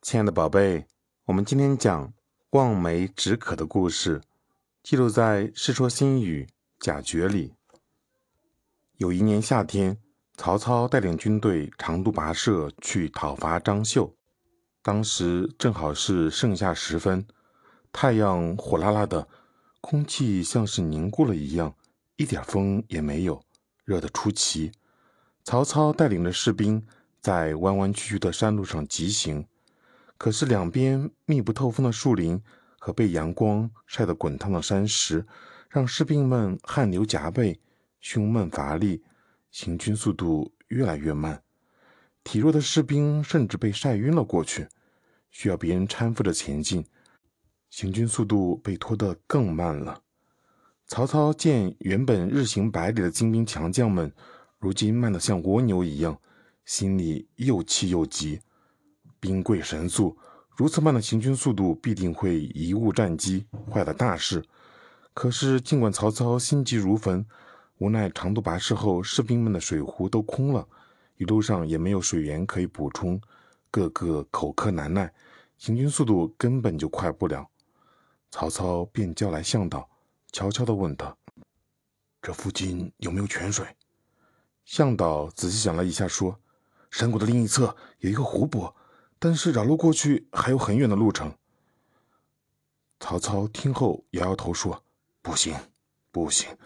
亲爱的宝贝，我们今天讲望梅止渴的故事，记录在《世说新语·假绝》里。有一年夏天，曹操带领军队长途跋涉去讨伐张绣。当时正好是盛夏时分，太阳火辣辣的，空气像是凝固了一样，一点风也没有，热得出奇。曹操带领着士兵在弯弯曲曲的山路上疾行，可是两边密不透风的树林和被阳光晒得滚烫的山石，让士兵们汗流浃背，胸闷乏力，行军速度越来越慢。体弱的士兵甚至被晒晕了过去，需要别人搀扶着前进，行军速度被拖得更慢了。曹操见原本日行百里的精兵强将们，如今慢得像蜗牛一样，心里又气又急。兵贵神速，如此慢的行军速度必定会贻误战机，坏了大事。可是尽管曹操心急如焚，无奈长途跋涉后士兵们的水壶都空了，一路上也没有水源可以补充，个个口渴难耐，行军速度根本就快不了。曹操便叫来向导，悄悄地问他，这附近有没有泉水？向导仔细想了一下说，山谷的另一侧有一个湖泊，但是绕路过去还有很远的路程。曹操听后摇摇头说，不行，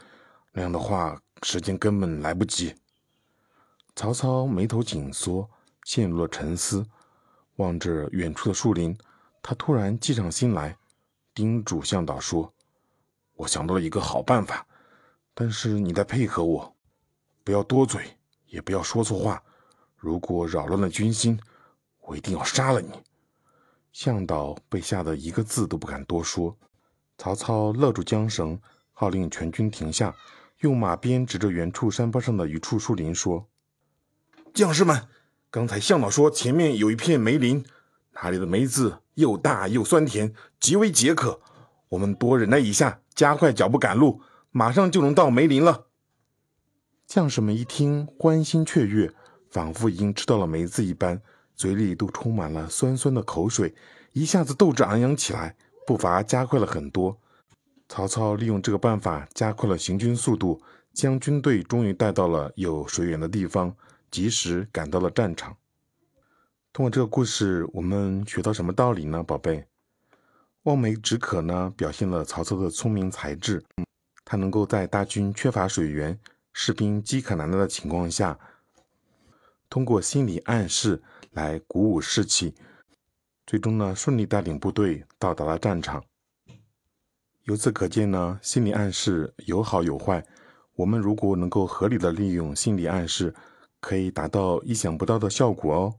那样的话时间根本来不及。曹操眉头紧缩，陷入了沉思，望着远处的树林，他突然计上心来，叮嘱向导说，我想到了一个好办法，但是你得配合我，不要多嘴，也不要说错话，如果扰乱了军心，我一定要杀了你。向导被吓得一个字都不敢多说。曹操勒住缰绳，号令全军停下，用马鞭指着远处山坡上的一处树林说，将士们，刚才向导说前面有一片梅林，那里的梅子又大又酸甜，极为解渴，我们多忍耐一下，加快脚步赶路，马上就能到梅林了。将士们一听欢欣雀跃，仿佛已经吃到了梅子一般，嘴里都充满了酸酸的口水，一下子斗志昂扬起来，步伐加快了很多。曹操利用这个办法加快了行军速度，将军队终于带到了有水源的地方，及时赶到了战场。通过这个故事，我们学到什么道理呢，宝贝？望梅止渴呢，表现了曹操的聪明才智，他能够在大军缺乏水源，士兵饥渴难耐的情况下，通过心理暗示来鼓舞士气，最终呢顺利带领部队到达了战场。由此可见呢，心理暗示有好有坏，我们如果能够合理的利用心理暗示，可以达到意想不到的效果哦。